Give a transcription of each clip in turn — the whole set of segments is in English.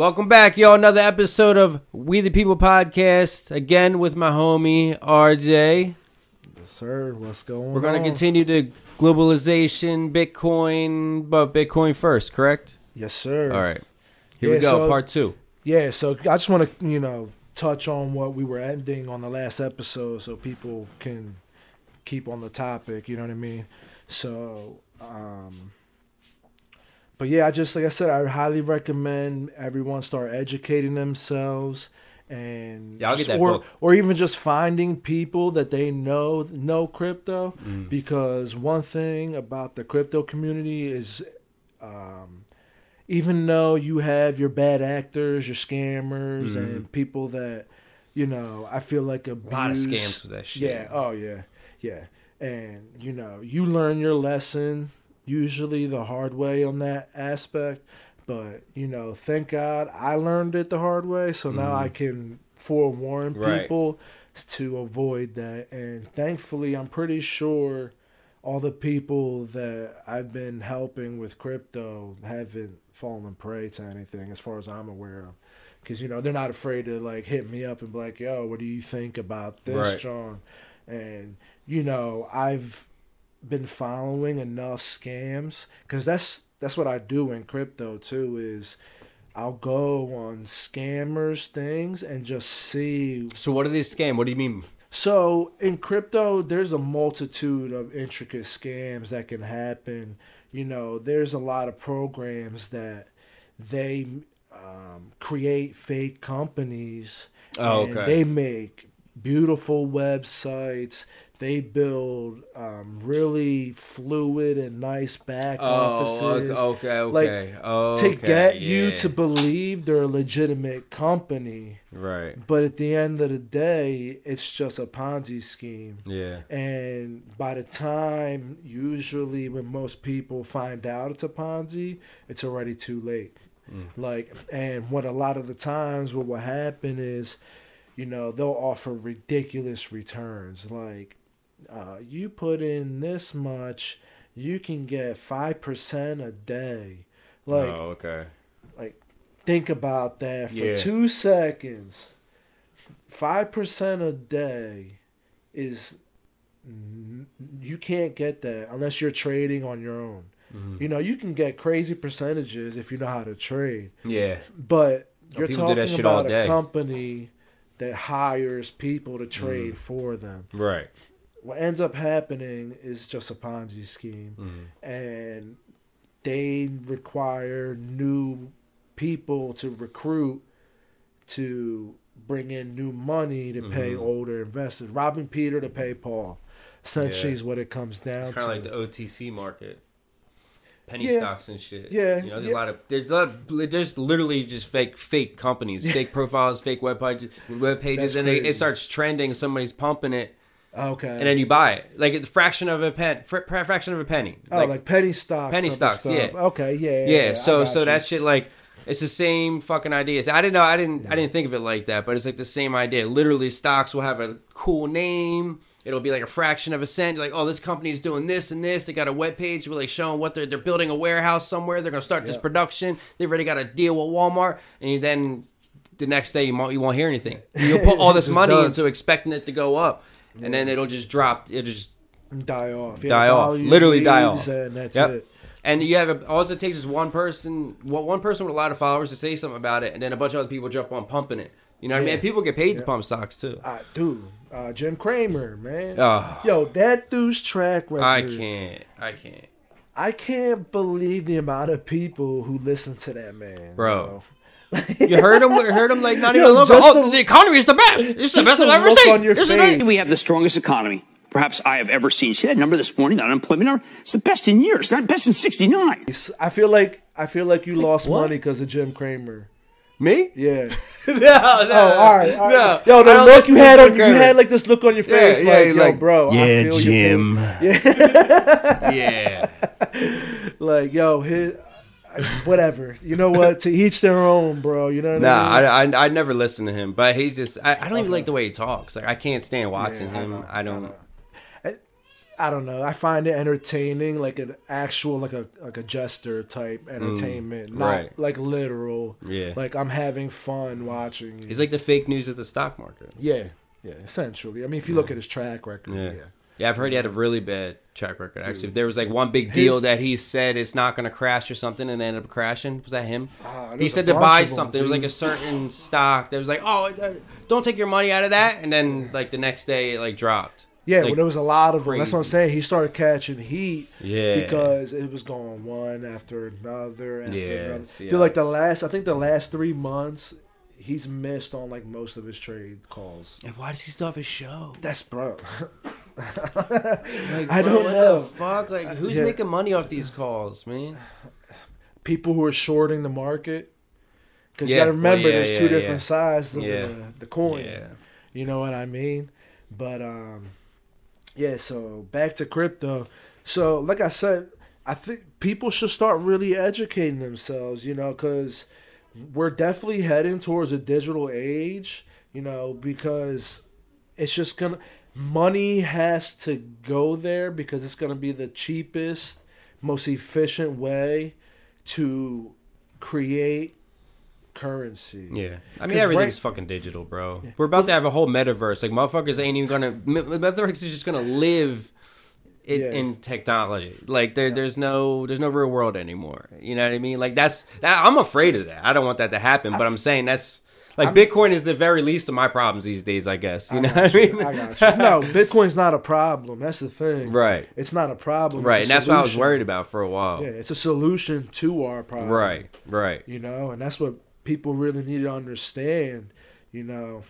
Welcome back, y'all. Another episode of We the People podcast. Again, with my homie, RJ. Yes, sir. What's going on? We're going to continue to globalization, Bitcoin, but Bitcoin first, correct? Yes, sir. All right. Here we go, part two. Yeah, so I just want to, touch on what we were ending on the last episode so people can keep on the topic, you know what I mean? So, but yeah, I highly recommend everyone start educating themselves and or even just finding people that they know crypto, because one thing about the crypto community is even though you have your bad actors, your scammers, and people that, I feel like abuse. A lot of scams with that shit. Yeah, oh yeah, yeah. And, you learn your lesson. Usually the hard way on that aspect, but thank God I learned it the hard way, so now I can forewarn people to avoid that. And thankfully, I'm pretty sure all the people that I've been helping with crypto haven't fallen prey to anything as far as I'm aware of, because they're not afraid to hit me up and be like, yo, what do you think about this, John? And I've been following enough scams, because that's what I do in crypto too, is I'll go on scammers things and just see. So what are these scams? What do you mean? So in crypto, there's a multitude of intricate scams that can happen. There's a lot of programs that they create fake companies. Oh, okay. And they make beautiful websites. They build really fluid and nice back offices. Okay. To get you to believe they're a legitimate company. Right. But at the end of the day, it's just a Ponzi scheme. Yeah. And by the time, usually when most people find out it's a Ponzi, it's already too late. And what a lot of the times what will happen is, they'll offer ridiculous returns, you put in this much, you can get 5% a day. Think about that for 2 seconds. 5% a day is, you can't get that unless you're trading on your own. You can get crazy percentages if you know how to trade. Yeah. But you're talking about a company that hires people to trade for them. Right. What ends up happening is just a Ponzi scheme, and they require new people to recruit to bring in new money to pay older investors. Robbing Peter to pay Paul, essentially, is what it comes down to. It's kind of like the OTC market, penny stocks and shit. Yeah, there's there's literally just fake companies, fake profiles, fake web pages, and it starts trending. Somebody's pumping it. Okay. And then you buy it, it's a fraction of a penny. Oh, like penny stocks. Penny stocks, yeah. Okay, yeah. So that shit, it's the same fucking idea. I didn't know. I didn't think of it like that, but it's the same idea. Literally, stocks will have a cool name. It'll be a fraction of a cent. You're this company is doing this and this. They got a webpage where showing what they're building a warehouse somewhere. They're gonna start this production. They've already got a deal with Walmart, and then the next day you won't hear anything. You'll put all this money into expecting it to go up. And then it'll just drop. It'll just die off. Yeah, literally die off. And that's it. And you have all it takes is one person with a lot of followers to say something about it, and then a bunch of other people jump on pumping it. You know what I mean? And people get paid to pump stocks too. Jim Cramer, man. Yo, that dude's track record. I can't believe the amount of people who listen to that man, bro. You heard him? Not even local. The economy is the best. It's the best I've ever seen. We have the strongest economy perhaps I have ever seen. See that number this morning, the unemployment number? It's the best in years. It's not best in 69. I feel like you lost money because of Jim Cramer. Me? Yeah. No. All right. No. Yo, the look you had this look on your face, bro. Yeah, I feel Jim. Whatever, to each their own, bro. I mean? I never listen to him, but he's just I don't even like the way he talks. I can't stand watching him. I don't know. I don't know. I find it entertaining, like an actual, like a jester type entertainment, not right. like literal. Yeah, like I'm having fun watching. He's like the fake news of the stock market. Yeah, yeah, essentially. I mean, if you look at his track record, yeah, I've heard he had a really bad track record. Dude. Actually, there was like one big deal that he said it's not going to crash or something, and it ended up crashing. Was that him? He said to buy something. It was like a certain stock that was like, oh, don't take your money out of that, and then like the next day it like dropped. Yeah, like, well, there was a lot of them. That's what I'm saying. He started catching heat because it was going one after another after another. Yeah. Dude, like the last 3 months. He's missed on like most of his trade calls. And why does he still have his show? That's bro. Like, I don't know. What the fuck? Like, who's making money off these calls, man? People who are shorting the market. Because you got to remember, there's two different sides of the coin. Yeah. You know what I mean? But so back to crypto. So like I said, I think people should start really educating themselves. You know, because we're definitely heading towards a digital age, you know, because it's just going to... Money has to go there because it's going to be the cheapest, most efficient way to create currency. Yeah. I mean, everything's fucking digital, bro. Yeah. We're about to have a whole metaverse. Like, motherfuckers ain't even going to... Metaverse is just going to live... in technology, like there's no real world anymore. You know what I mean? Like that's I'm afraid of that. I don't want that to happen. But I'm saying that's like Bitcoin is the very least of my problems these days. I guess you know what I mean. I got you. No, Bitcoin's not a problem. That's the thing. Right. It's not a problem. Right. And that's what I was worried about for a while. Yeah. It's a solution to our problem. Right. Right. You know, and that's what people really need to understand. You know,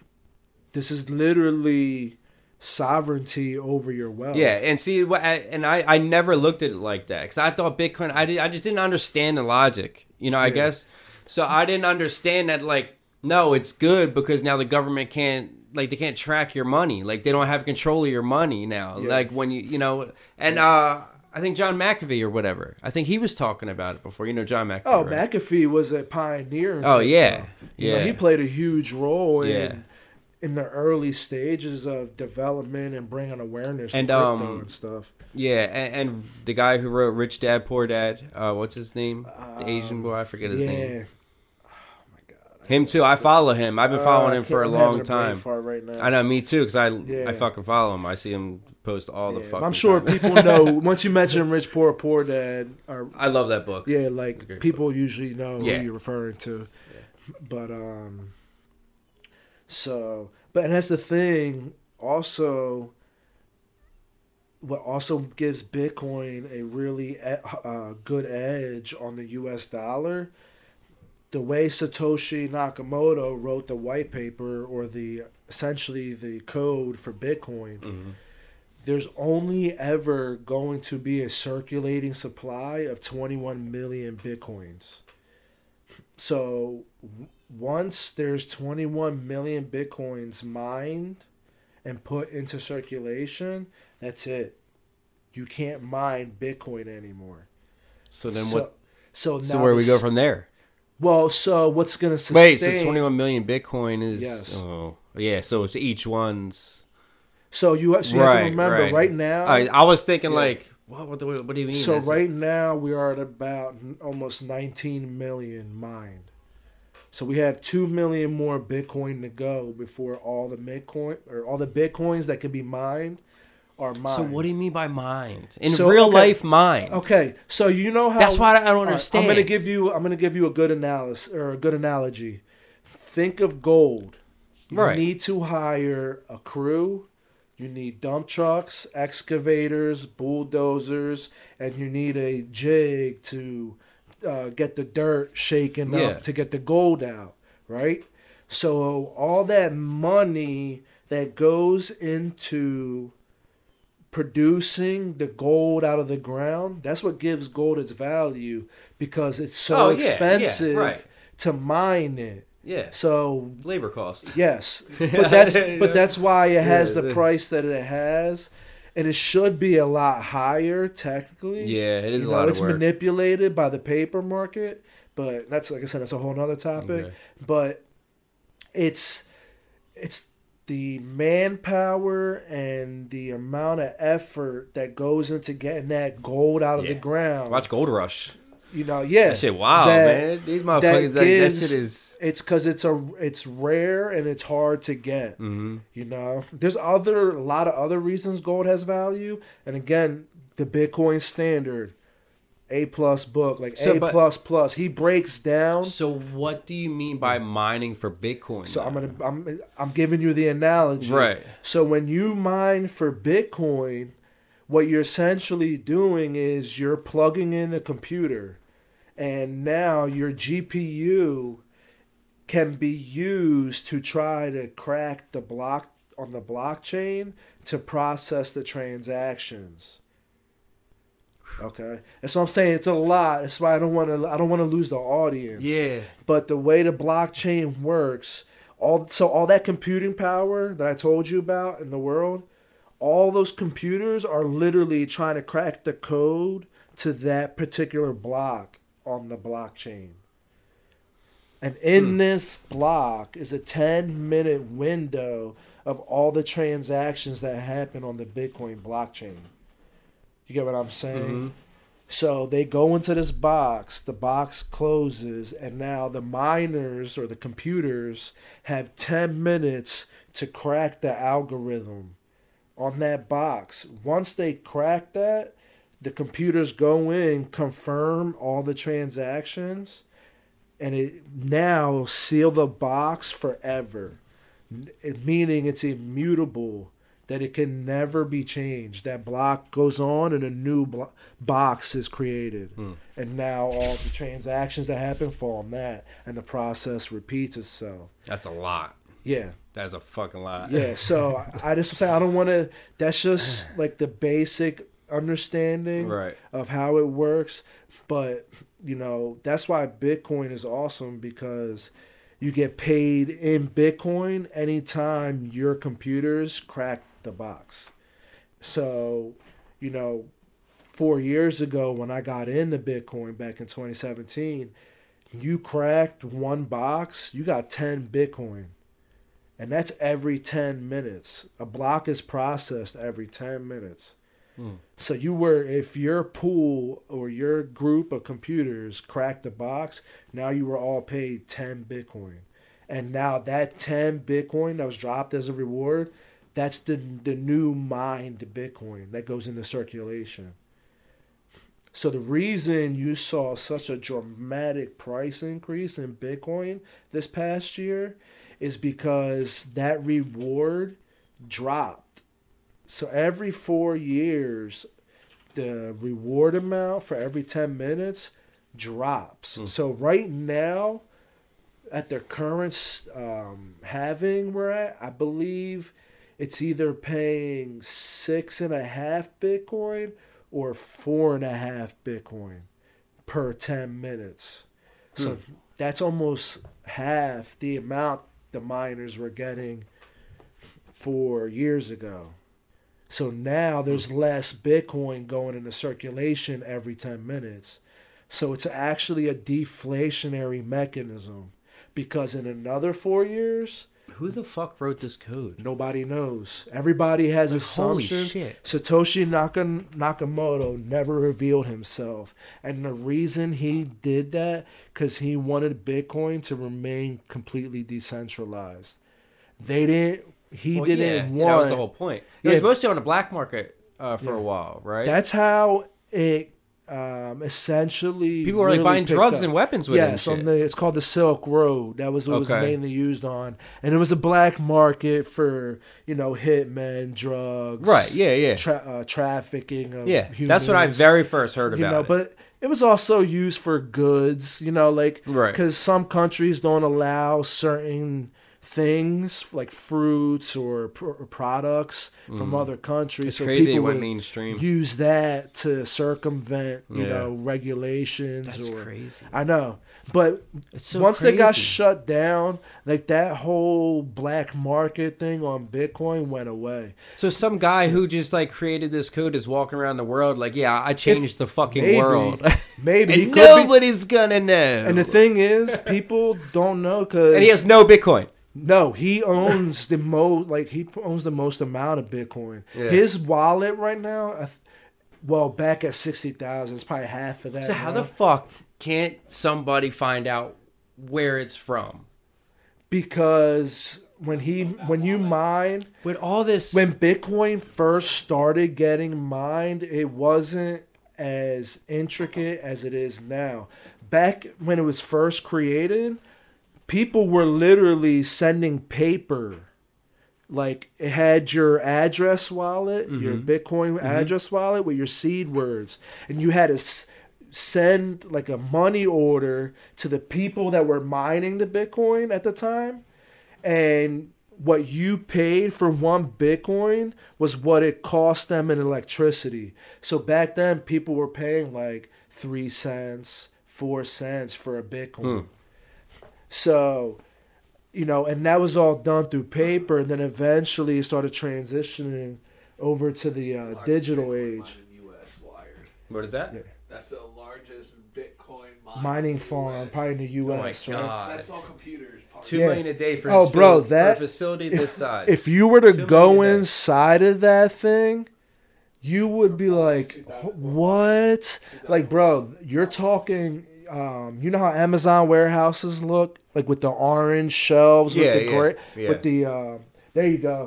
this is literally sovereignty over your wealth. Yeah, and see, and I never looked at it like that because I thought Bitcoin. I just didn't understand the logic. You know, I guess. So I didn't understand that. Like, no, it's good because now the government can't. Like, they can't track your money. Like, they don't have control of your money now. Yeah. Like when you know, and I think John McAfee or whatever. I think he was talking about it before. You know, John McAfee. Oh, right? McAfee was a pioneer. Oh yeah, yeah. You know, he played a huge role in the early stages of development and bringing awareness to crypto and stuff. Yeah, and the guy who wrote Rich Dad Poor Dad, what's his name? The Asian boy, I forget his name. Oh my god. Him too. I follow him. I've been following him for a long time. Right now. I know, me too, because I fucking follow him. I see him post all the fucking. I'm sure people know once you mention Rich Poor Poor Dad. I love that book. Yeah, like people usually know who you're referring to, but So, and that's the thing. Also, what also gives Bitcoin a really good edge on the U.S. dollar, the way Satoshi Nakamoto wrote the white paper or essentially the code for Bitcoin. Mm-hmm. There's only ever going to be a circulating supply of 21 million Bitcoins. So once there's 21 million Bitcoins mined and put into circulation, that's it. You can't mine Bitcoin anymore. So then what? So where do we go from there? Well, so what's going to sustain... Wait, so 21 million Bitcoin is... Yes. Oh, yeah, so it's each one's... So you have to remember right now... I was thinking what do you mean? So now we are at about almost 19 million mined. So we have 2 million more Bitcoin to go before all the Bitcoins that can be mined are mined. So what do you mean by mined? In real life, mined. Okay. So you know how that's why I don't understand. Right, I'm going to give you a good analysis or a good analogy. Think of gold. You need to hire a crew. You need dump trucks, excavators, bulldozers, and you need a jig to get the dirt shaken up to get the gold out, right? So all that money that goes into producing the gold out of the ground, that's what gives gold its value because it's so expensive to mine it. Yeah. So labor costs. Yes. But that's why it has the price that it has. And it should be a lot higher, technically. Yeah, it is a lot of work. It's manipulated by the paper market, but that's, like I said, that's a whole other topic. Okay. But it's the manpower and the amount of effort that goes into getting that gold out of the ground. Watch Gold Rush. You know, yeah. That shit, wow, man. These motherfuckers, that shit is... It's because it's rare and it's hard to get. Mm-hmm. You know, there's a lot of other reasons gold has value. And again, the Bitcoin standard, A+ book, like A++. He breaks down. So what do you mean by mining for Bitcoin? So I'm giving you the analogy, right? So when you mine for Bitcoin, what you're essentially doing is you're plugging in a computer, and now your GPU can be used to try to crack the block on the blockchain to process the transactions. Okay, that's what I'm saying. It's a lot. That's why I don't want to lose the audience. Yeah. But the way the blockchain works, all that computing power that I told you about in the world, all those computers are literally trying to crack the code to that particular block on the blockchain. And in this block is a 10-minute window of all the transactions that happen on the Bitcoin blockchain. You get what I'm saying? Mm-hmm. So they go into this box, the box closes, and now the miners or the computers have 10 minutes to crack the algorithm on that box. Once they crack that, the computers go in, confirm all the transactions, and it now seal the box forever, meaning it's immutable, that it can never be changed. That block goes on and a new box is created. Mm. And now all the transactions that happen fall on that, and the process repeats itself. That's a lot. Yeah. That's a fucking lot. Yeah, so I just say I don't want to... That's just like the basic understanding of how it works. But... You know, that's why Bitcoin is awesome, because you get paid in Bitcoin anytime your computers crack the box. So, you know, 4 years ago when I got into Bitcoin back in 2017, you cracked one box, you got 10 Bitcoin. And that's every 10 minutes. A block is processed every 10 minutes. So if your pool or your group of computers cracked the box, now you were all paid 10 Bitcoin. And now that 10 Bitcoin that was dropped as a reward, that's the new mined Bitcoin that goes into circulation. So the reason you saw such a dramatic price increase in Bitcoin this past year is because that reward dropped. So every 4 years, the reward amount for every 10 minutes drops. Mm. So right now, at the current halving we're at, I believe it's either paying 6.5 Bitcoin or 4.5 Bitcoin per 10 minutes. Mm. So that's almost half the amount the miners were getting 4 years ago. So now there's less Bitcoin going into circulation every 10 minutes. So it's actually a deflationary mechanism, because in another 4 years... Who the fuck wrote this code? Nobody knows. Everybody has assumptions. Holy shit. Satoshi Nakamoto never revealed himself. And the reason he did that, because he wanted Bitcoin to remain completely decentralized. They didn't... He didn't want... That was the whole point. It was mostly on the black market for a while, right? That's how it essentially... People were really like buying drugs and weapons with it. Yes, it's called the Silk Road. That was what it was mainly used on. And it was a black market for, you know, hitmen, drugs. Right, trafficking of humans. That's what I very first heard about it. But it was also used for goods, you know, like... Because some countries don't allow certain... things like fruits or products from other countries. It's so crazy people would mainstream. Use that to circumvent, you know, regulations. That's crazy. I know. But once they got shut down, like that whole black market thing on Bitcoin went away. So some guy who just like created this code is walking around the world like, yeah, I changed the fucking world. Maybe. And nobody's gonna know. And the thing is, people don't know because... And he has no Bitcoin. No, he owns the most. Like he owns the most amount of Bitcoin. Yeah. His wallet right now, well, back at 60,000, it's probably half of that. So how the fuck can't somebody find out where it's from? Because when you mine with all this, when Bitcoin first started getting mined, it wasn't as intricate as it is now. Back when it was first created, people were literally sending paper. Like, it had your address wallet, mm-hmm. your Bitcoin mm-hmm. address wallet with your seed words. And you had to send, like, a money order to the people that were mining the Bitcoin at the time. And what you paid for one Bitcoin was what it cost them in electricity. So back then, people were paying, like, 3 cents, 4 cents for a Bitcoin. Hmm. So, you know, and that was all done through paper, and then eventually it started transitioning over to the digital age. What is that? Yeah. That's the largest Bitcoin mining farm, probably in the U.S. Oh my God. That's all computers. $2 million a day for a facility this size. If you were to go inside of that thing, you would be like, what? Like, bro, you're talking... you know how Amazon warehouses look, like with the orange shelves, there you go.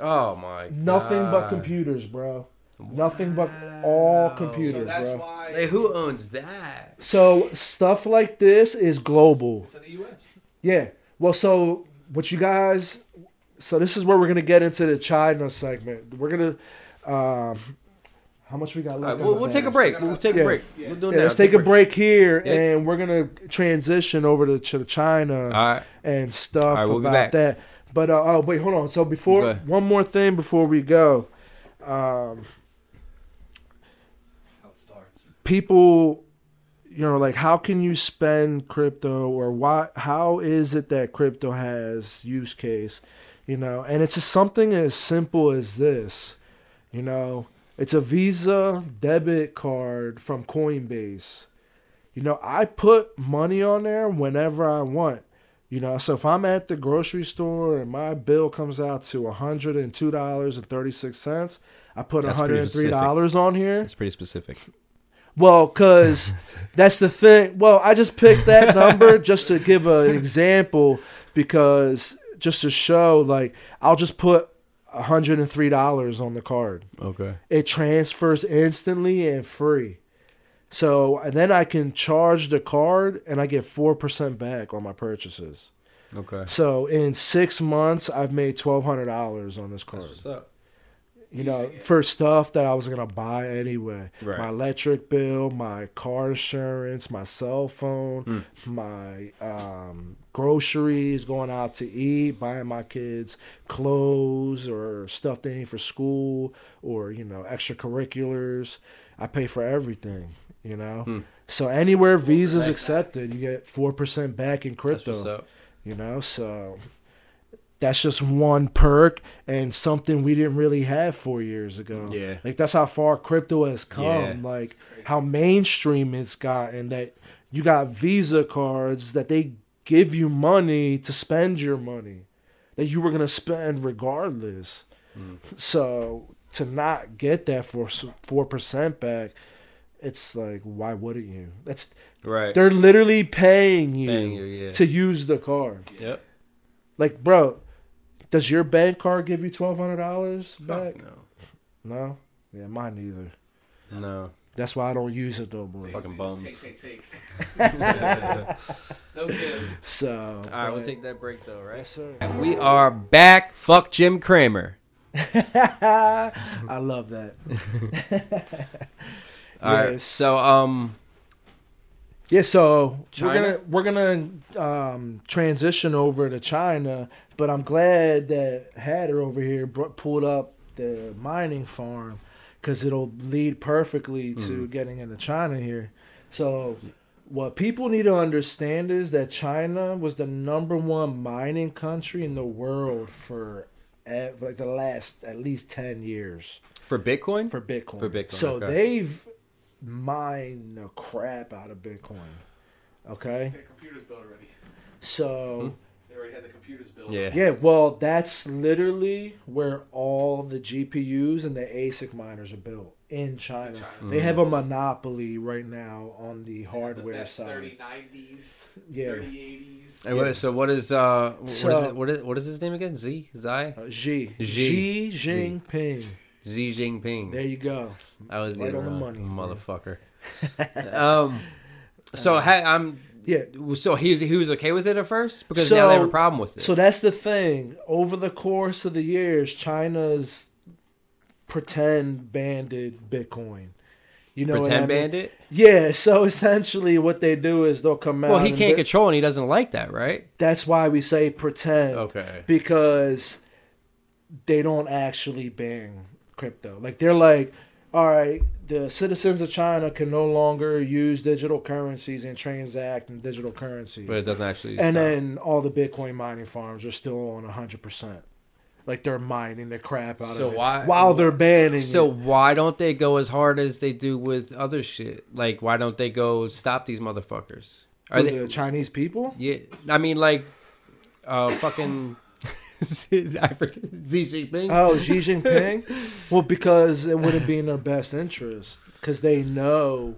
Oh my God! Nothing but computers, bro. Wow. Nothing but all computers, so that's bro. Why... Hey, who owns that? So stuff like this is global. It's in the U.S. Yeah. Well, so what you guys? So this is where we're gonna get into the China segment. We're gonna. How much we got left? We'll take a break. Let's take a break here, and we're going to transition over to China and stuff about that. But, wait, hold on. So before one more thing before we go. How it starts. People, you know, like, how can you spend crypto, or why? How is it that crypto has use case? You know, and it's just something as simple as this, you know. It's a Visa debit card from Coinbase. You know, I put money on there whenever I want. You know, so if I'm at the grocery store and my bill comes out to $102.36, I put $103 on here. That's pretty specific. Well, because that's the thing. Well, I just picked that number just to give an example, because just to show, like, I'll just put $103 on the card. Okay. It transfers instantly and free. So, and then I can charge the card and I get 4% back on my purchases. Okay. So, in 6 months, I've made $1,200 on this card. That's what's up. You know, for stuff that I was going to buy anyway. Right. My electric bill, my car insurance, my cell phone, my groceries, going out to eat, buying my kids clothes or stuff they need for school, or, you know, extracurriculars. I pay for everything, you know. So anywhere Visa's accepted, you get 4% back in crypto. That's what's up. You know, so... That's just one perk and something we didn't really have 4 years ago. Yeah. Like, that's how far crypto has come. Yeah. Like, how mainstream it's gotten, that you got Visa cards that they give you money to spend your money that you were going to spend regardless. So to not get that for 4% back, it's like, why wouldn't you? That's right. They're literally paying you to use the card. Yep. Like, bro... Does your bank card give you $1,200 back? No? Yeah, mine neither. No. That's why I don't use it, though, boy. Fucking bums. Take. No good. So. All right, we'll take that break, though, right? Yes, sir. And we are back. Fuck Jim Cramer. I love that. All right, so, Yeah, so China? we're gonna transition over to China, but I'm glad that Hatter over here pulled up the mining farm, because it'll lead perfectly to getting into China here. So what people need to understand is that China was the #1 mining country in the world for like the last at least 10 years. For Bitcoin? For Bitcoin. So they've... mine the crap out of Bitcoin. Okay? Their computer's built already. So already had the computers built. Yeah, well, that's literally where all the GPUs and the ASIC miners are built in China. Mm-hmm. They have a monopoly right now on the hardware side. 3090s, 3080s. And wait, so what is what is his name again? Xi Jinping. Xi Jinping. There you go. I was right on the money, motherfucker. So he was okay with it at first because now they have a problem with it. So that's the thing. Over the course of the years, China's pretend banded Bitcoin. You know, pretend banded. Yeah. So essentially, what they do is they'll come out. Well, he can't control, and he doesn't like that, right? That's why we say pretend. Okay. Because they don't actually ban crypto. Like they're like, all right, the citizens of China can no longer use digital currencies and transact in digital currencies. But it doesn't actually stop. And then all the Bitcoin mining farms are still on 100%. Like they're mining the crap out of it while they're banning. So why don't they go as hard as they do with other shit? Like why don't they go stop these motherfuckers? Are they the Chinese people? Yeah, I mean like fucking Xi Jinping? Well, because it wouldn't be in their best interest. Because they know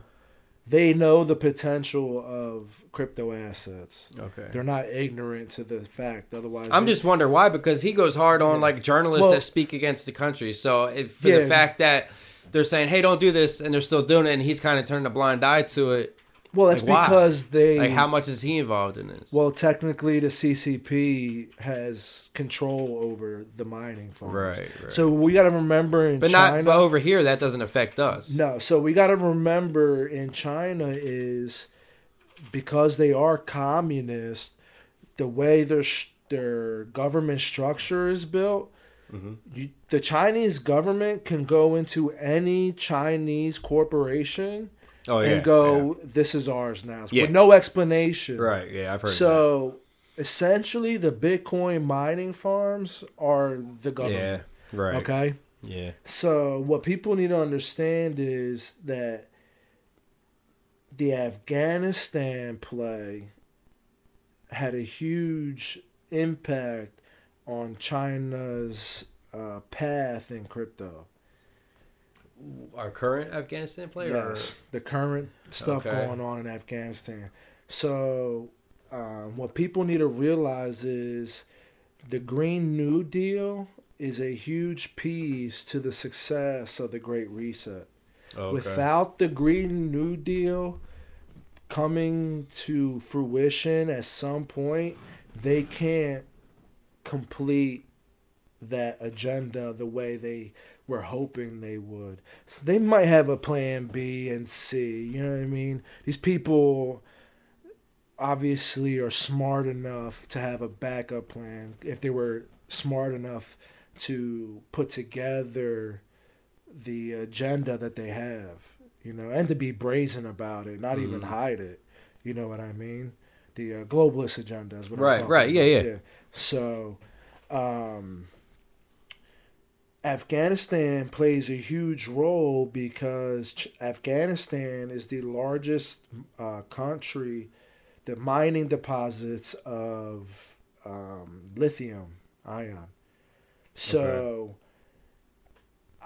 the potential of crypto assets. Okay. They're not ignorant to the fact. Otherwise, I'm just wondering why. Because he goes hard on like journalists that speak against the country. So the fact that they're saying, hey, don't do this. And they're still doing it. And he's kind of turning a blind eye to it. Well, that's like, because they... Like, how much is he involved in this? Well, technically, the CCP has control over the mining farms. Right. So we got to remember China... But over here, that doesn't affect us. No, so we got to remember in China is because they are communist, the way their government structure is built, mm-hmm. The Chinese government can go into any Chinese corporation... Oh, yeah, and go, this is ours now. With no explanation. Right, I've heard so, that. So, essentially, the Bitcoin mining farms are the government. Yeah, right. Okay? Yeah. So, what people need to understand is that the Afghanistan play had a huge impact on China's path in crypto. Our current Afghanistan play? Yes, the current stuff going on in Afghanistan. So what people need to realize is the Green New Deal is a huge piece to the success of the Great Reset. Okay. Without the Green New Deal coming to fruition at some point, they can't complete that agenda the way they... We're hoping they would. So they might have a plan B and C. You know what I mean? These people obviously are smart enough to have a backup plan. If they were smart enough to put together the agenda that they have, you know, and to be brazen about it, not even hide it. You know what I mean? The globalist agenda is what I'm talking about. Yeah. So, Afghanistan plays a huge role because Afghanistan is the largest country, the mining deposits of lithium ion. So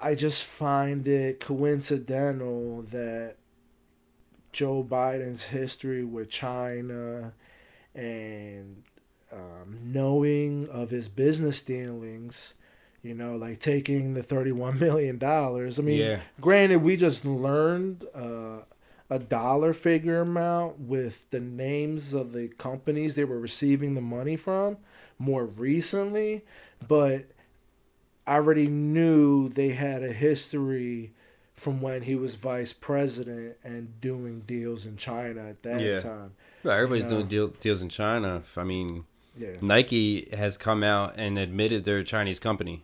I just find it coincidental that Joe Biden's history with China and knowing of his business dealings... You know, like taking the $31 million. I mean, granted, we just learned a dollar figure amount with the names of the companies they were receiving the money from more recently. But I already knew they had a history from when he was vice president and doing deals in China at that time. Right, everybody's doing deals in China. I mean, Nike has come out and admitted they're a Chinese company.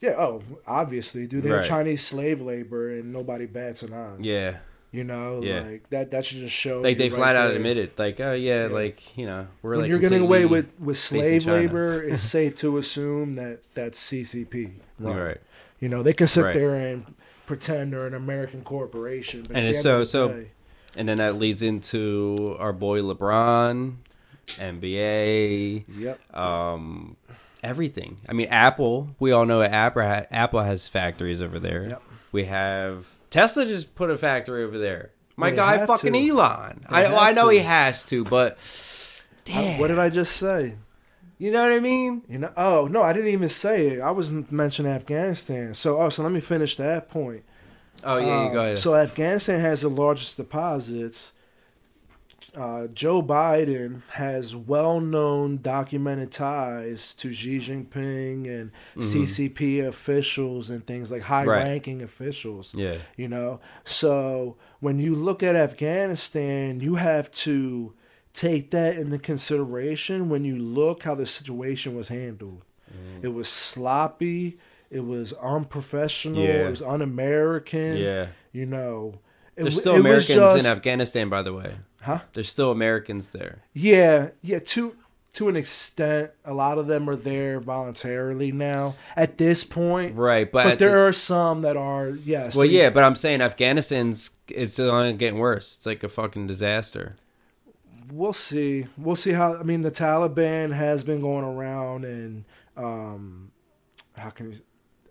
Yeah, obviously, dude. They have Chinese slave labor and nobody bats an eye. Yeah. You know, like, that should just show... Like, they flat out admitted, like, oh, yeah, like, you know, we're when like... When you're getting away with slave labor, it's safe to assume that that's CCP. Right. You know, they can sit there and pretend they're an American corporation. But and then that leads into our boy LeBron... NBA. Yep. Everything. I mean, Apple. We all know Apple has factories over there. Yep. We have Tesla just put a factory over there. My guy, fucking Elon. I know he has to, but damn. What did I just say? You know what I mean? You know? Oh no, I didn't even say it. I was mentioning Afghanistan. So let me finish that point. Oh yeah, you go ahead. So Afghanistan has the largest deposits. Joe Biden has well-known documented ties to Xi Jinping and CCP officials and things like high-ranking officials. Yeah, you know. So when you look at Afghanistan, you have to take that into consideration when you look how the situation was handled. It was sloppy. It was unprofessional. Yeah. It was un-American. Yeah, you know. There's still Americans in Afghanistan, by the way. Huh? There's still Americans there. Yeah, to an extent. A lot of them are there voluntarily now at this point. Right, but there are some that are, yes. Well, yeah, but I'm saying it's only getting worse. It's like a fucking disaster. We'll see. We'll see how, I mean, the Taliban has been going around and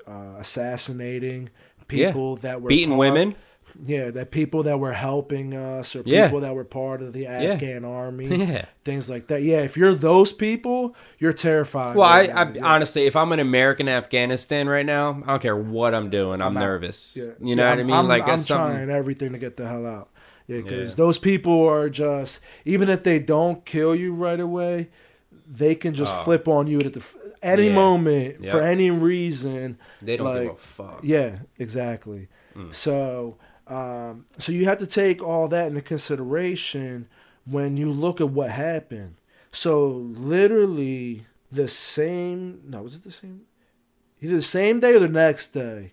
assassinating people that were beating women. Yeah, that people that were helping us or people that were part of the Afghan army, things like that. Yeah, if you're those people, you're terrified. Well, right? Honestly, if I'm an American in Afghanistan right now, I don't care what I'm doing. I'm nervous. Yeah. You know what I mean? I'm trying everything to get the hell out. Yeah, because those people are just, even if they don't kill you right away, they can just flip on you at any moment for any reason. They don't give a fuck. Yeah, exactly. Mm. So you have to take all that into consideration when you look at what happened. So literally either the same day or the next day,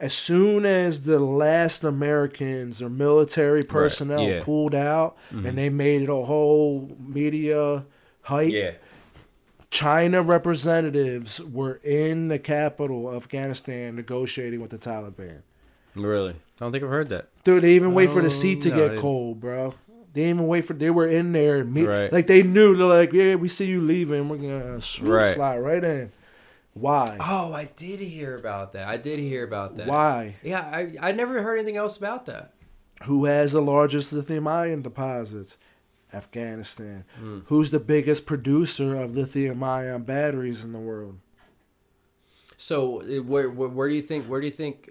as soon as the last Americans or military personnel pulled out and they made it a whole media hype, China representatives were in the capital of Afghanistan negotiating with the Taliban. Really? I don't think I've heard that. Dude, they even wait for the seat to get cold, bro. They even wait for... They were in there. Like, they knew. They're like, yeah, we see you leaving. We're going to slide right in. Why? Oh, I did hear about that. Why? Yeah, I never heard anything else about that. Who has the largest lithium-ion deposits? Afghanistan. Mm. Who's the biggest producer of lithium-ion batteries in the world? So, where do you think...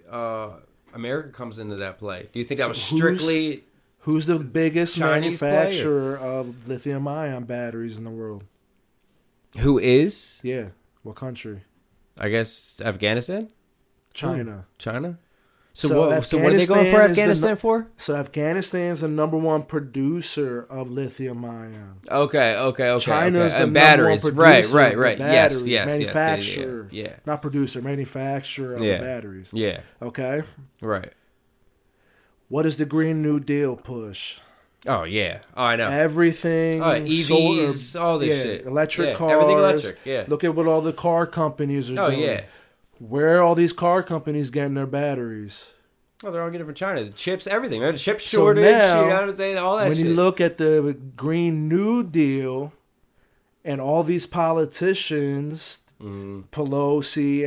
America comes into that play. Do you think that was strictly... Who's the biggest Chinese manufacturer of lithium-ion batteries in the world? Who is? Yeah. What country? I guess Afghanistan? China? So what are they going for Afghanistan for? So Afghanistan's the number one producer of lithium-ion. Okay. China's the batteries. Number one producer right. Batteries, yes. Manufacturer. Yeah. Not producer, manufacturer of batteries. Yeah. Okay? Right. What is the Green New Deal push? Oh, yeah. Oh, I know. Everything. EVs, solar, all this shit. Electric cars. Everything electric, Look at what all the car companies are doing. Oh, yeah. Where are all these car companies getting their batteries? Oh, they're all getting from China. The chips, everything. The chip shortage, so now, you know what I'm saying? All that shit. When you look at the Green New Deal and all these politicians, Pelosi,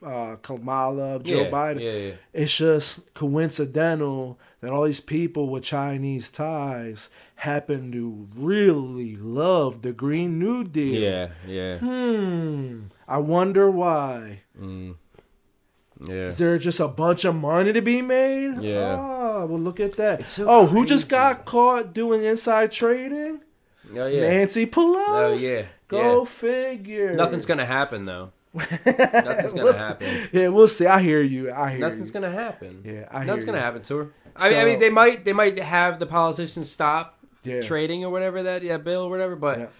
AOC, Kamala, Joe Biden, it's just coincidental that all these people with Chinese ties happen to really love the Green New Deal. Yeah. I wonder why. Is there just a bunch of money to be made? Yeah. Oh, well, look at that. So who just got caught doing inside trading? Oh, yeah. Nancy Pelosi. Oh, yeah. Go figure. Nothing's going to happen, though. Nothing's going to happen. Yeah, we'll see. I hear you. Nothing's going to happen. Yeah, I hear you. Nothing's going to happen to her. I mean, they might have the politicians stop trading or whatever bill or whatever, but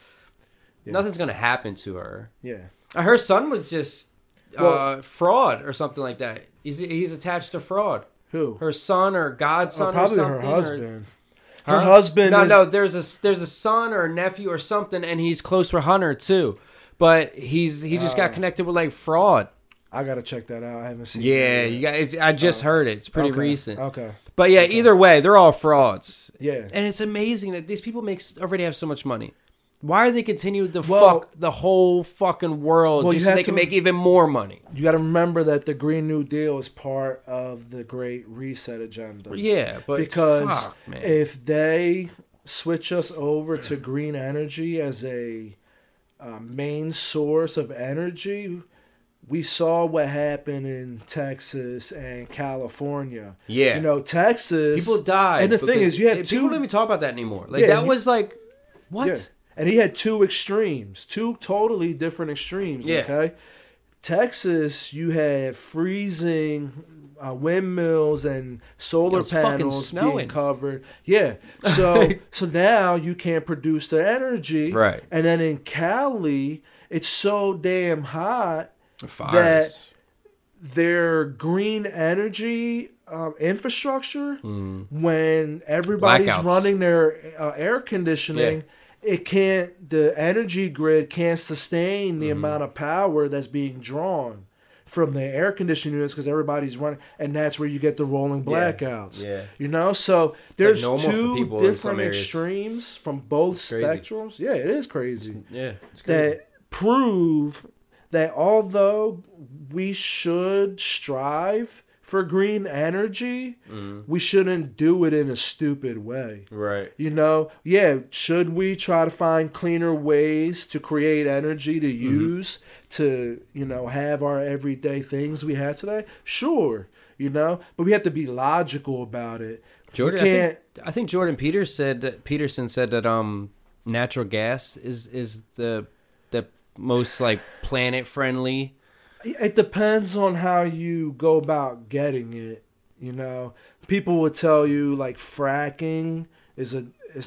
nothing's going to happen to her. Yeah. Her son was just fraud or something like that. He's attached to fraud. Who? Her son or godson or something. Probably her husband. Her husband. No. There's a son or a nephew or something, and he's close with Hunter too. But he just got connected with like fraud. I gotta check that out. I haven't seen. Yeah, you guys. I just heard it. It's pretty recent. Okay. But yeah, either way, they're all frauds. Yeah. And it's amazing that these people already have so much money. Why are they continuing to fuck the whole fucking world just so they can make even more money? You got to remember that the Green New Deal is part of the Great Reset agenda. Yeah, but because if they switch us over to green energy as a main source of energy, we saw what happened in Texas and California. Yeah, you know, Texas, people died. And the thing is, you had people don't even talk about that anymore. Like that was like what. Yeah. And he had two extremes, two totally different extremes, okay? Texas, you had freezing windmills and solar panels being covered. Yeah. So now you can't produce the energy. Right. And then in Cali, it's so damn hot that their green energy infrastructure, when everybody's running their air conditioning... Yeah. It can't. The energy grid can't sustain the amount of power that's being drawn from the air conditioning units because everybody's running, and that's where you get the rolling blackouts. Yeah, you know. So there's two different extremes from both spectrums. Yeah, it is crazy. Yeah, it's crazy. That prove that although we should strive for green energy, we shouldn't do it in a stupid way. Right. You know, should we try to find cleaner ways to create energy to use to, you know, have our everyday things we have today? Sure, you know, but we have to be logical about it. Jordan, I think Jordan Peterson said that natural gas is the most like planet friendly. It depends on how you go about getting it, you know. People will tell you like fracking is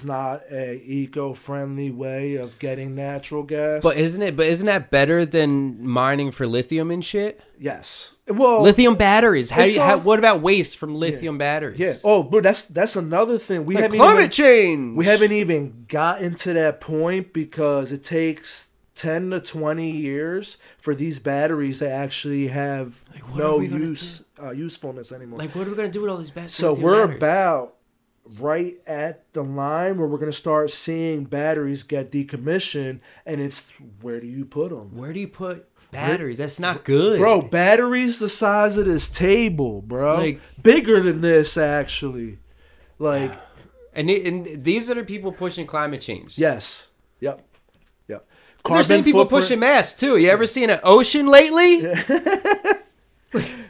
not a eco-friendly way of getting natural gas. But isn't that better than mining for lithium and shit? Yes. Well, lithium batteries. What about waste from lithium batteries? Yeah. Oh, but that's another thing. We haven't climate change. We haven't even gotten to that point because it takes 10 to 20 years for these batteries to actually have no usefulness anymore. Like, what are we going to do with all these batteries? So we're about right at the line where we're going to start seeing batteries get decommissioned, and it's where do you put them? Where do you put batteries? That's not good. Bro, batteries the size of this table, bro. Like, bigger than this, actually. Like, and these are the people pushing climate change. Yes. Yep. They're seeing people pushing masks, too. You ever seen an ocean lately? Yeah.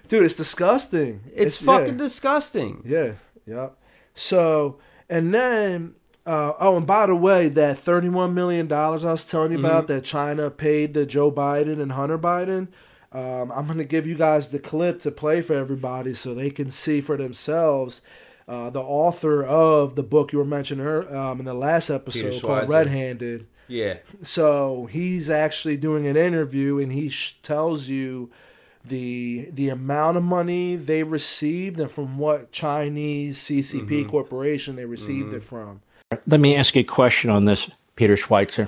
Dude, it's disgusting. It's fucking disgusting. Yeah, yeah. So, and then, and by the way, that $31 million I was telling you about that China paid to Joe Biden and Hunter Biden, I'm going to give you guys the clip to play for everybody so they can see for themselves. The author of the book you were mentioning in the last episode called Red Handed. Yeah. So he's actually doing an interview, and he tells you the amount of money they received and from what Chinese CCP corporation they received it from. Let me ask you a question on this, Peter Schweitzer.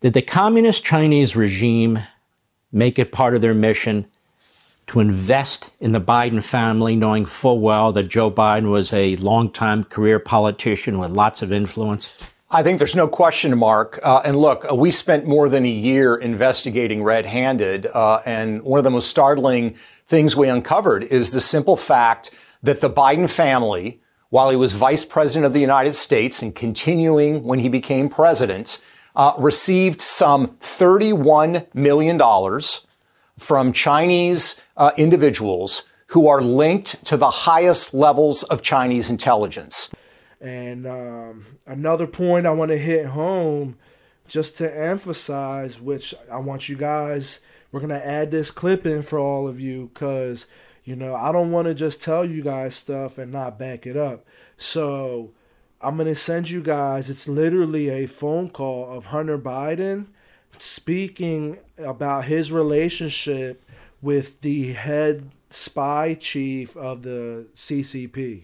Did the communist Chinese regime make it part of their mission to invest in the Biden family, knowing full well that Joe Biden was a longtime career politician with lots of influence? I think there's no question, Mark. And look, we spent more than a year investigating Red Handed. And one of the most startling things we uncovered is the simple fact that the Biden family, while he was vice president of the United States and continuing when he became president, received some $31 million from Chinese individuals who are linked to the highest levels of Chinese intelligence. And another point I want to hit home, just to emphasize, which I want you guys, we're going to add this clip in for all of you because, you know, I don't want to just tell you guys stuff and not back it up. So I'm going to send you guys, it's literally a phone call of Hunter Biden speaking about his relationship with the head spy chief of the CCP.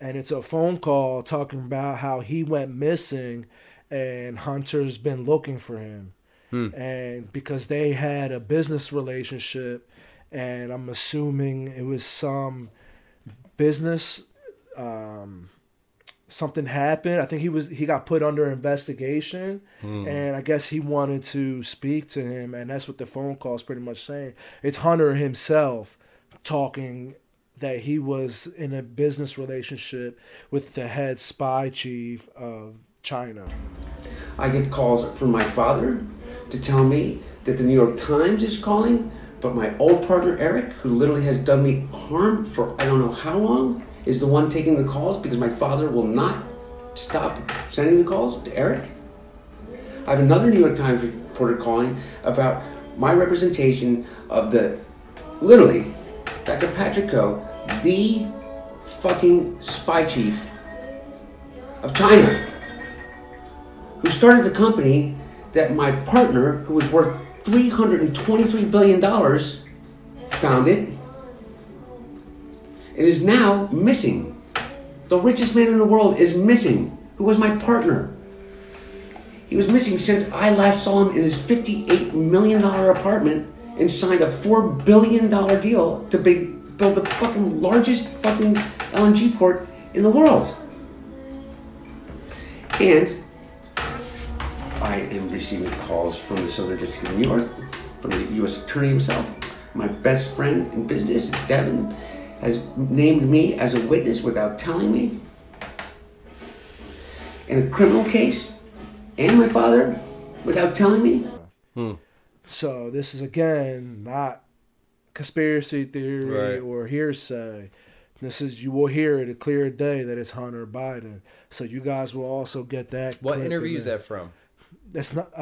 And it's a phone call talking about how he went missing and Hunter's been looking for him. and because they had a business relationship, and I'm assuming it was some business, something happened. I think he got put under investigation, and I guess he wanted to speak to him, and that's what the phone call is pretty much saying. It's Hunter himself talking that he was in a business relationship with the head spy chief of China. I get calls from my father to tell me that the New York Times is calling, but my old partner Eric, who literally has done me harm for I don't know how long, is the one taking the calls because my father will not stop sending the calls to Eric. I have another New York Times reporter calling about my representation of the, literally, Dr. Patrico, the fucking spy chief of China, who started the company that my partner, who was worth $323 billion, founded, and is now missing. The richest man in the world is missing, who was my partner. He was missing since I last saw him in his $58 million apartment and signed a $4 billion deal to build the fucking largest fucking LNG port in the world. And I am receiving calls from the Southern District of New York, from the U.S. Attorney himself. My best friend in business, Devin, has named me as a witness without telling me in a criminal case, and my father without telling me. So this is, again, not conspiracy theory or hearsay. This is, you will hear it a clear day that it's Hunter Biden. So you guys will also get that. What interview is that from? That's not.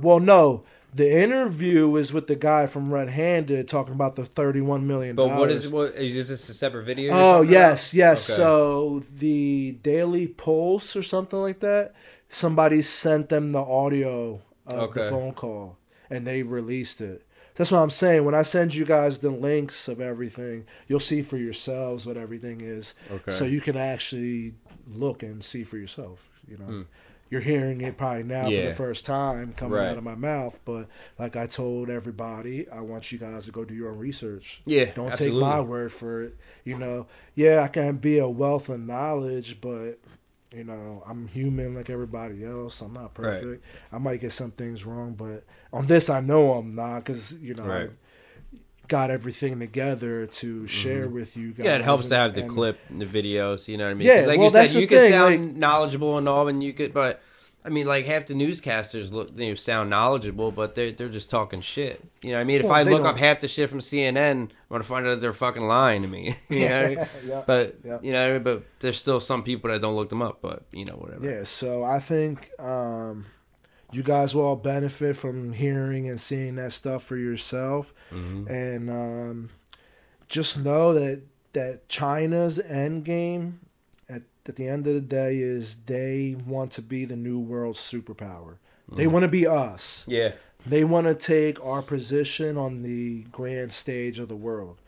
Well, no. The interview is with the guy from Red Handed talking about the $31 million. But what is, is this a separate video? Oh, yes, yes. Okay. So the Daily Pulse or something like that, somebody sent them the audio of the phone call, and they released it. That's what I'm saying. When I send you guys the links of everything, you'll see for yourselves what everything is. Okay. So you can actually look and see for yourself, you know. You're hearing it probably now for the first time coming out of my mouth, but like I told everybody, I want you guys to go do your own research. Yeah, don't take my word for it. You know, yeah, I can be a wealth of knowledge, but you know, I'm human like everybody else. I'm not perfect. I might get some things wrong, but on this, I know I'm not, because you know, I got everything together to share with you guys. Yeah, it helps to have the clip, and the videos. You know what I mean? Yeah, like you said, you could sound knowledgeable and all, and you could, but I mean, like half the newscasters sound knowledgeable, but they're just talking shit. You know what I mean? Well, if I look up half the shit from CNN, I'm gonna find out they're fucking lying to me. You know what I mean? But you know what I mean? But there's still some people that don't look them up. But you know, whatever. Yeah. So I think you guys will all benefit from hearing and seeing that stuff for yourself, and just know that China's end game at the end of the day is they want to be the new world superpower. They want to be us. Yeah. They want to take our position on the grand stage of the world.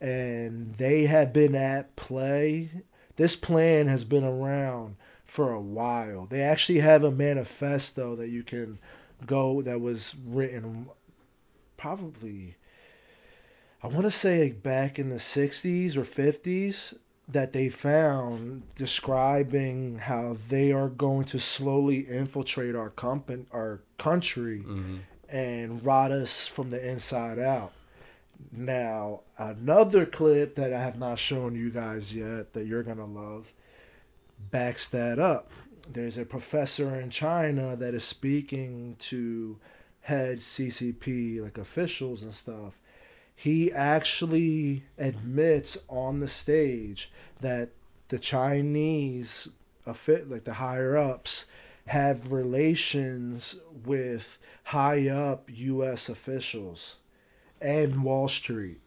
And they have been at play. This plan has been around for a while. They actually have a manifesto that you can go, that was written probably, I want to say back in the 60s or 50s, that they found describing how they are going to slowly infiltrate our country and rot us from the inside out. Now, another clip that I have not shown you guys yet that you're going to love backs that up. There's a professor in China that is speaking to head CCP like officials and stuff. He actually admits on the stage that the Chinese, like the higher ups, have relations with high up U.S. officials and Wall Street.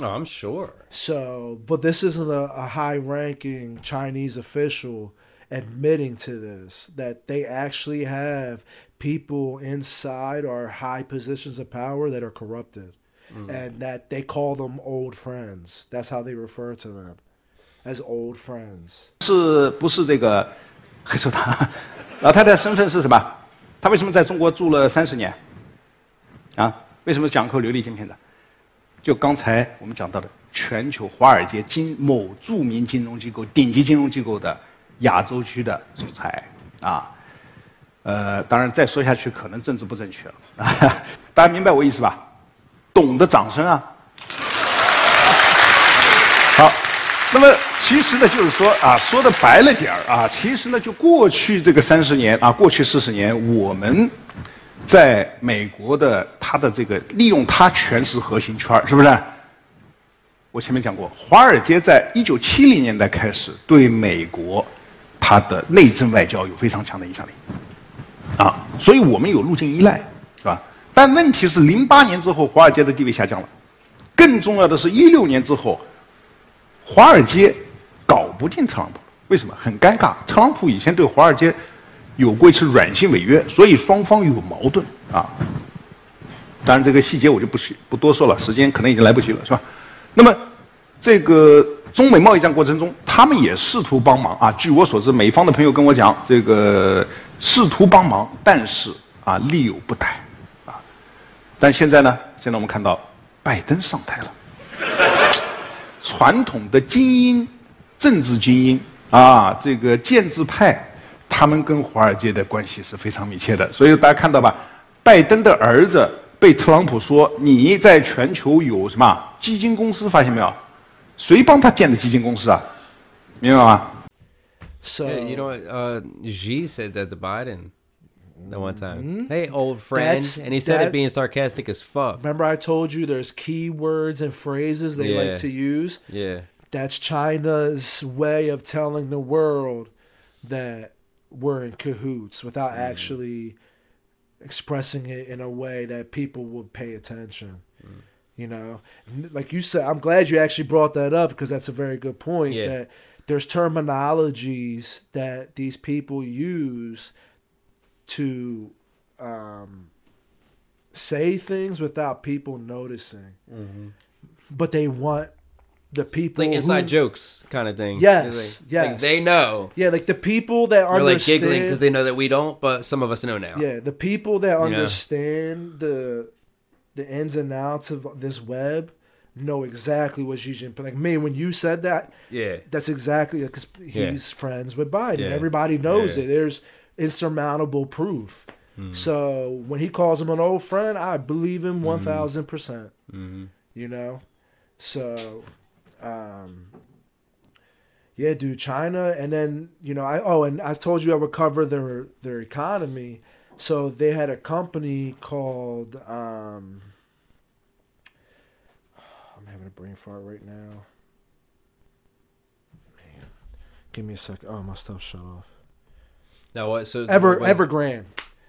Oh, I'm sure. So, but this isn't a high ranking Chinese official admitting to this, that they actually have people inside our high positions of power that are corrupted. And that they call them old friends. That's how they refer to them, as old friends. 是不是这个黑手党？然后他的身份是什么？他为什么在中国住了30年？啊，为什么讲扣流利芯片的？就刚才我们讲到的，全球华尔街某著名金融机构、顶级金融机构的亚洲区的总裁啊。 当然再说下去可能政治不正确了啊！大家明白我意思吧？懂得掌声啊！好，那么其实呢，就是说啊，说的白了点儿啊，其实呢，就过去这个30年啊，过去40年，我们在美国的它的这个利用它全是核心圈，是不是？我前面讲过，华尔街在1970年代开始对美国它的内政外交有非常强的影响力。 啊，所以我们有路径依赖，是吧？但问题是，08年之后，华尔街的地位下降了。更重要的是，16年之后，华尔街搞不定特朗普，为什么？很尴尬。特朗普以前对华尔街有过一次软性违约，所以双方有矛盾啊。当然，这个细节我就不多说了，时间可能已经来不及了，是吧？那么，这个中美贸易战过程中，他们也试图帮忙啊。据我所知，美方的朋友跟我讲，这个。 试图帮忙，但是啊，力有不逮，啊！但现在呢，现在我们看到拜登上台了，传统的精英、政治精英啊，这个建制派，他们跟华尔街的关系是非常密切的。所以大家看到吧，拜登的儿子被特朗普说你在全球有什么基金公司，发现没有？谁帮他建的基金公司啊？明白吗？ So yeah, you know, Xi said that to Biden that one time. Hey, old friend, and he said it being sarcastic as fuck. Remember, I told you there's keywords and phrases they like to use. Yeah, that's China's way of telling the world that we're in cahoots without actually expressing it in a way that people would pay attention. You know, like you said, I'm glad you actually brought that up because that's a very good point. Yeah. That there's terminologies that these people use to say things without people noticing. Mm-hmm. But they want the people... Like inside jokes kind of thing. Yes, like, yes. Like they know. Yeah, like the people that understand... They're like giggling because they know that we don't, but some of us know now. Yeah, the people that understand the ins and outs of this web... know exactly what Xi Jinping... Like, man, when you said that, that's exactly... Because he's friends with Biden. Yeah. Everybody knows it. There's insurmountable proof. Mm-hmm. So when he calls him an old friend, I believe him 1,000%. Mm-hmm. You know? So, yeah, dude, China. And then, you know, and I told you I would cover their economy. So they had a company called... having a brain fart right now. Man, give me a second. Oh, my stuff shut off. Now what? So Evergrande.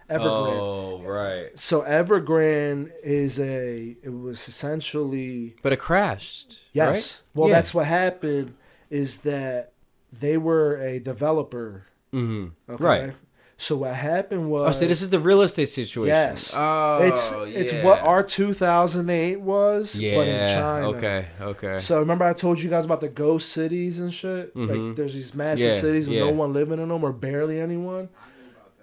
Evergrande. Oh, right. So Evergrande is it was essentially. But it crashed. Yes. Right? Well, that's what happened. Is that they were a developer. Mm-hmm. Okay? Right. So what happened was... Oh, so this is the real estate situation. Yes. Oh, it's what our 2008 was, but in China. Okay. So remember I told you guys about the ghost cities and shit? Mm-hmm. Like, there's these massive cities with no one living in them or barely anyone.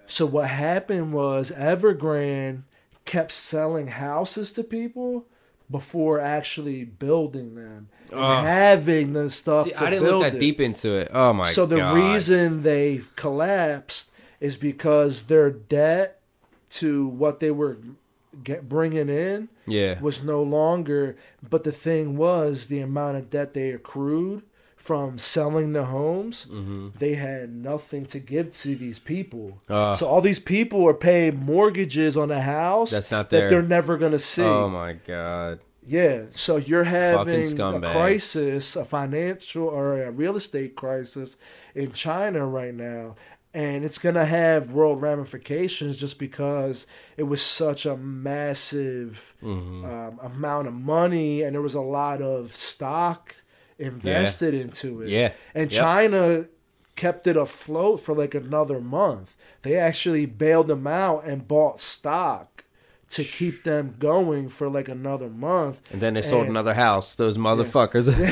So what happened was Evergrande kept selling houses to people before actually building them. Having the stuff to build it. I didn't look that deep into it. Oh, my God. So the reason they collapsed... is because their debt to what they were bringing in was no longer... But the thing was, the amount of debt they accrued from selling the homes, they had nothing to give to these people. So all these people are paying mortgages on a house that they're never going to see. Oh, my God. Yeah, so you're having a crisis, a financial or a real estate crisis in China right now. And it's going to have world ramifications just because it was such a massive amount of money and there was a lot of stock invested into it. Yeah. And China kept it afloat for like another month. They actually bailed them out and bought stock to keep them going for like another month. And then they sold another house, those motherfuckers.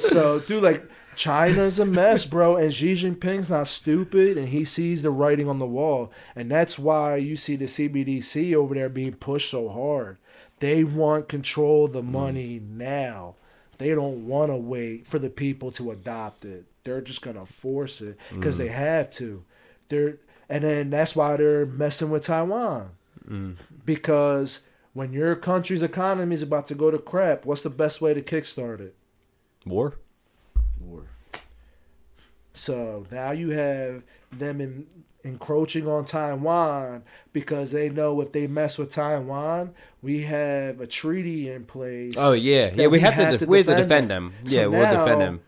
So, dude, like... China's a mess, bro, and Xi Jinping's not stupid, and he sees the writing on the wall. And that's why you see the CBDC over there being pushed so hard. They want control of the money now. They don't want to wait for the people to adopt it. They're just going to force it because they have to. And then that's why they're messing with Taiwan. Because when your country's economy is about to go to crap, what's the best way to kickstart it? War. So now you have them encroaching on Taiwan because they know if they mess with Taiwan, we have a treaty in place. Oh, yeah. Yeah, we have to defend them. Yeah, so we'll defend them.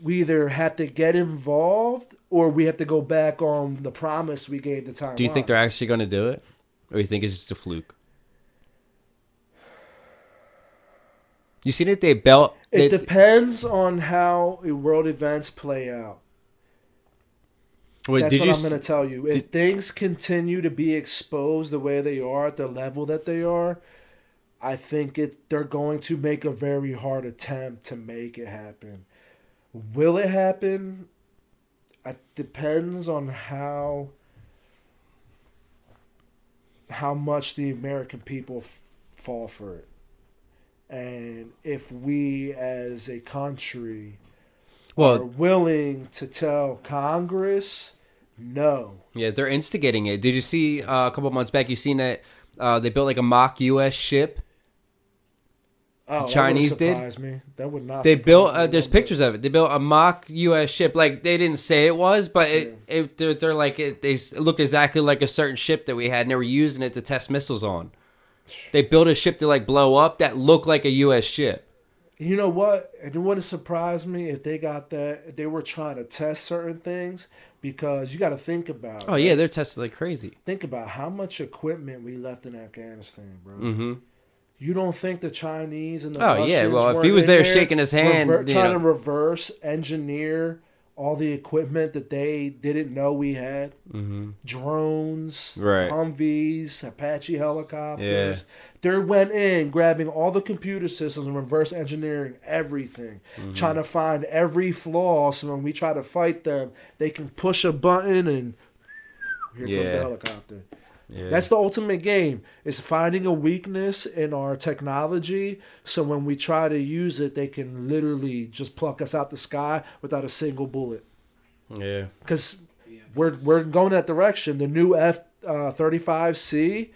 We either have to get involved or we have to go back on the promise we gave to Taiwan. Do you think they're actually going to do it? Or you think it's just a fluke? You see that they belt... It depends on how world events play out. Wait, that's what I'm going to tell you. If things continue to be exposed the way they are at the level that they are, I think they're going to make a very hard attempt to make it happen. Will it happen? It depends on how much the American people fall for it. And if we as a country are willing to tell Congress no. Yeah, they're instigating it. Did you see a couple months back, you seen that they built like a mock U.S. ship? Oh, the Chinese did. There's pictures of it. They built a mock U.S. ship. Like they didn't say it was, but it looked exactly like a certain ship that we had, and they were using it to test missiles on. They built a ship to like blow up that looked like a U.S. ship. You know what? It wouldn't surprise me if they got that. They were trying to test certain things because you got to think about. Oh yeah, they're testing like crazy. Think about how much equipment we left in Afghanistan, bro. Mm-hmm. You don't think the Chinese and the Russians if he was there shaking his hand, trying to reverse engineer all the equipment that they didn't know we had, drones, Humvees, Apache helicopters. Yeah. They went in grabbing all the computer systems and reverse engineering everything, trying to find every flaw so when we try to fight them, they can push a button and here comes the helicopter. Yeah. That's the ultimate game, is finding a weakness in our technology so when we try to use it, they can literally just pluck us out the sky without a single bullet. Yeah. Because we're going that direction. The new F-35C,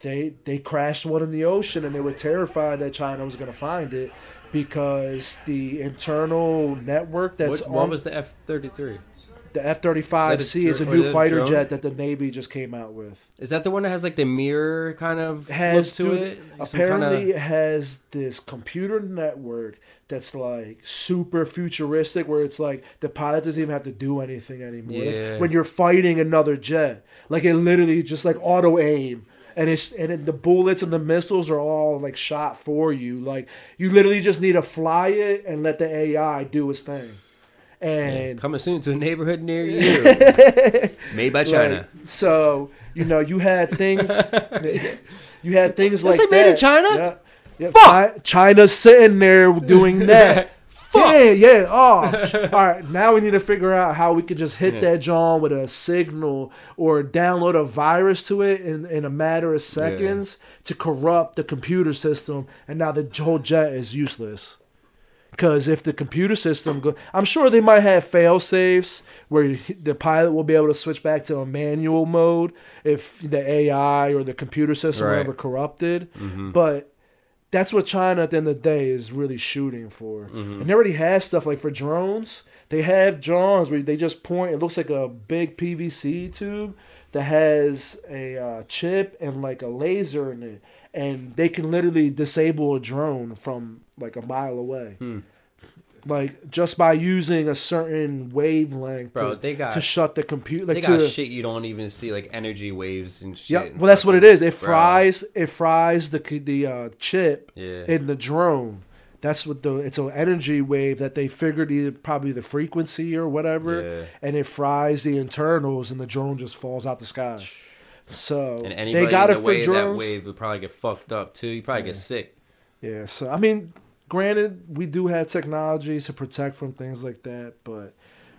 they crashed one in the ocean and they were terrified that China was going to find it because the internal network that's on... What was the F-33? The F-35C is a new fighter jet that the Navy just came out with. Is that the one that has like the mirror kind of look to it? Apparently it has this computer network that's like super futuristic where it's like the pilot doesn't even have to do anything anymore. Yeah. Like when you're fighting another jet, like it literally just like auto aim. And the bullets and the missiles are all like shot for you. Like you literally just need to fly it and let the AI do its thing. And coming soon to a neighborhood near you, made by China. Like, so you had things, like made in China. Yeah. Fuck, China's sitting there doing that. Fuck. Yeah. Oh, all right. Now we need to figure out how we could just hit that John with a signal or download a virus to it in a matter of seconds to corrupt the computer system, and now the whole jet is useless. Because if the computer system goes... I'm sure they might have fail-safes where the pilot will be able to switch back to a manual mode if the AI or the computer system were ever corrupted. Mm-hmm. But that's what China, at the end of the day, is really shooting for. Mm-hmm. And they already have stuff like for drones. They have drones where they just point... It looks like a big PVC tube that has a chip and like a laser in it. And they can literally disable a drone from like a mile away. Like just by using a certain wavelength to shut the computer. Like, they got shit you don't even see, like energy waves and shit. Yeah, well that's what it is. It fries the chip in the drone. That's what it's an energy wave that they figured probably the frequency or whatever. Yeah. And it fries the internals and the drone just falls out the sky. So and anybody they got in the way of that wave would probably get fucked up too. You probably get sick. Yeah. So I mean, Granted, we do have technology to protect from things like that, but,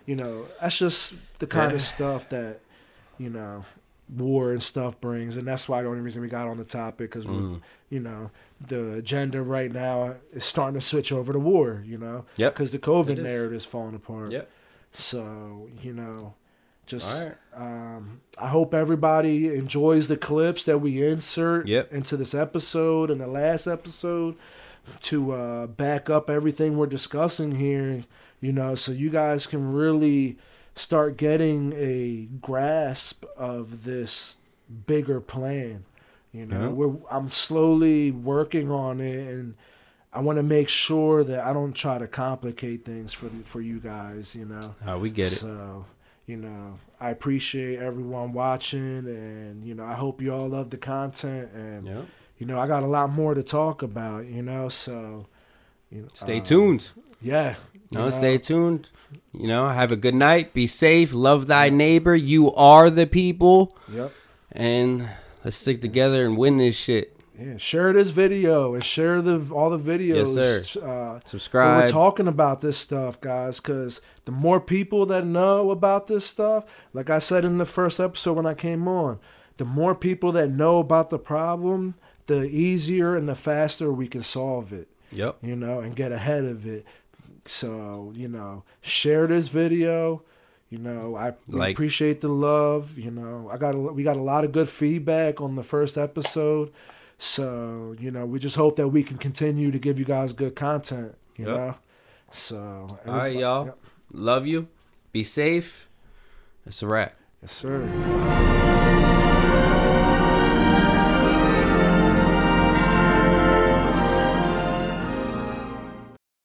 you know, that's just the kind of stuff that, you know, war and stuff brings. And that's why the only reason we got on the topic, because, you know, the agenda right now is starting to switch over to war, you know, because the COVID narrative is falling apart. So, you know, just I hope everybody enjoys the clips that we insert into this episode and the last episode to back up everything we're discussing here, you know, so you guys can really start getting a grasp of this bigger plan. You know, I'm slowly working on it, and I want to make sure that I don't try to complicate things for you guys, you know. We get it. So, you know, I appreciate everyone watching, and, you know, I hope you all love the content, and you know, I got a lot more to talk about, you know, so, you know, stay tuned. Stay tuned. You know, have a good night. Be safe. Love thy neighbor. You are the people. And let's stick together and win this shit. Yeah. Share this video and share all the videos. Yes, sir. Subscribe. We're talking about this stuff, guys, because the more people that know about this stuff, like I said in the first episode when I came on, the more people that know about the problem, the easier and the faster we can solve it. You know, and get ahead of it. So, you know, share this video. You know, I appreciate the love. You know, we got a lot of good feedback on the first episode. So, you know, we just hope that we can continue to give you guys good content, you know. So, all right, y'all. Love you. Be safe. It's a wrap. Yes, sir.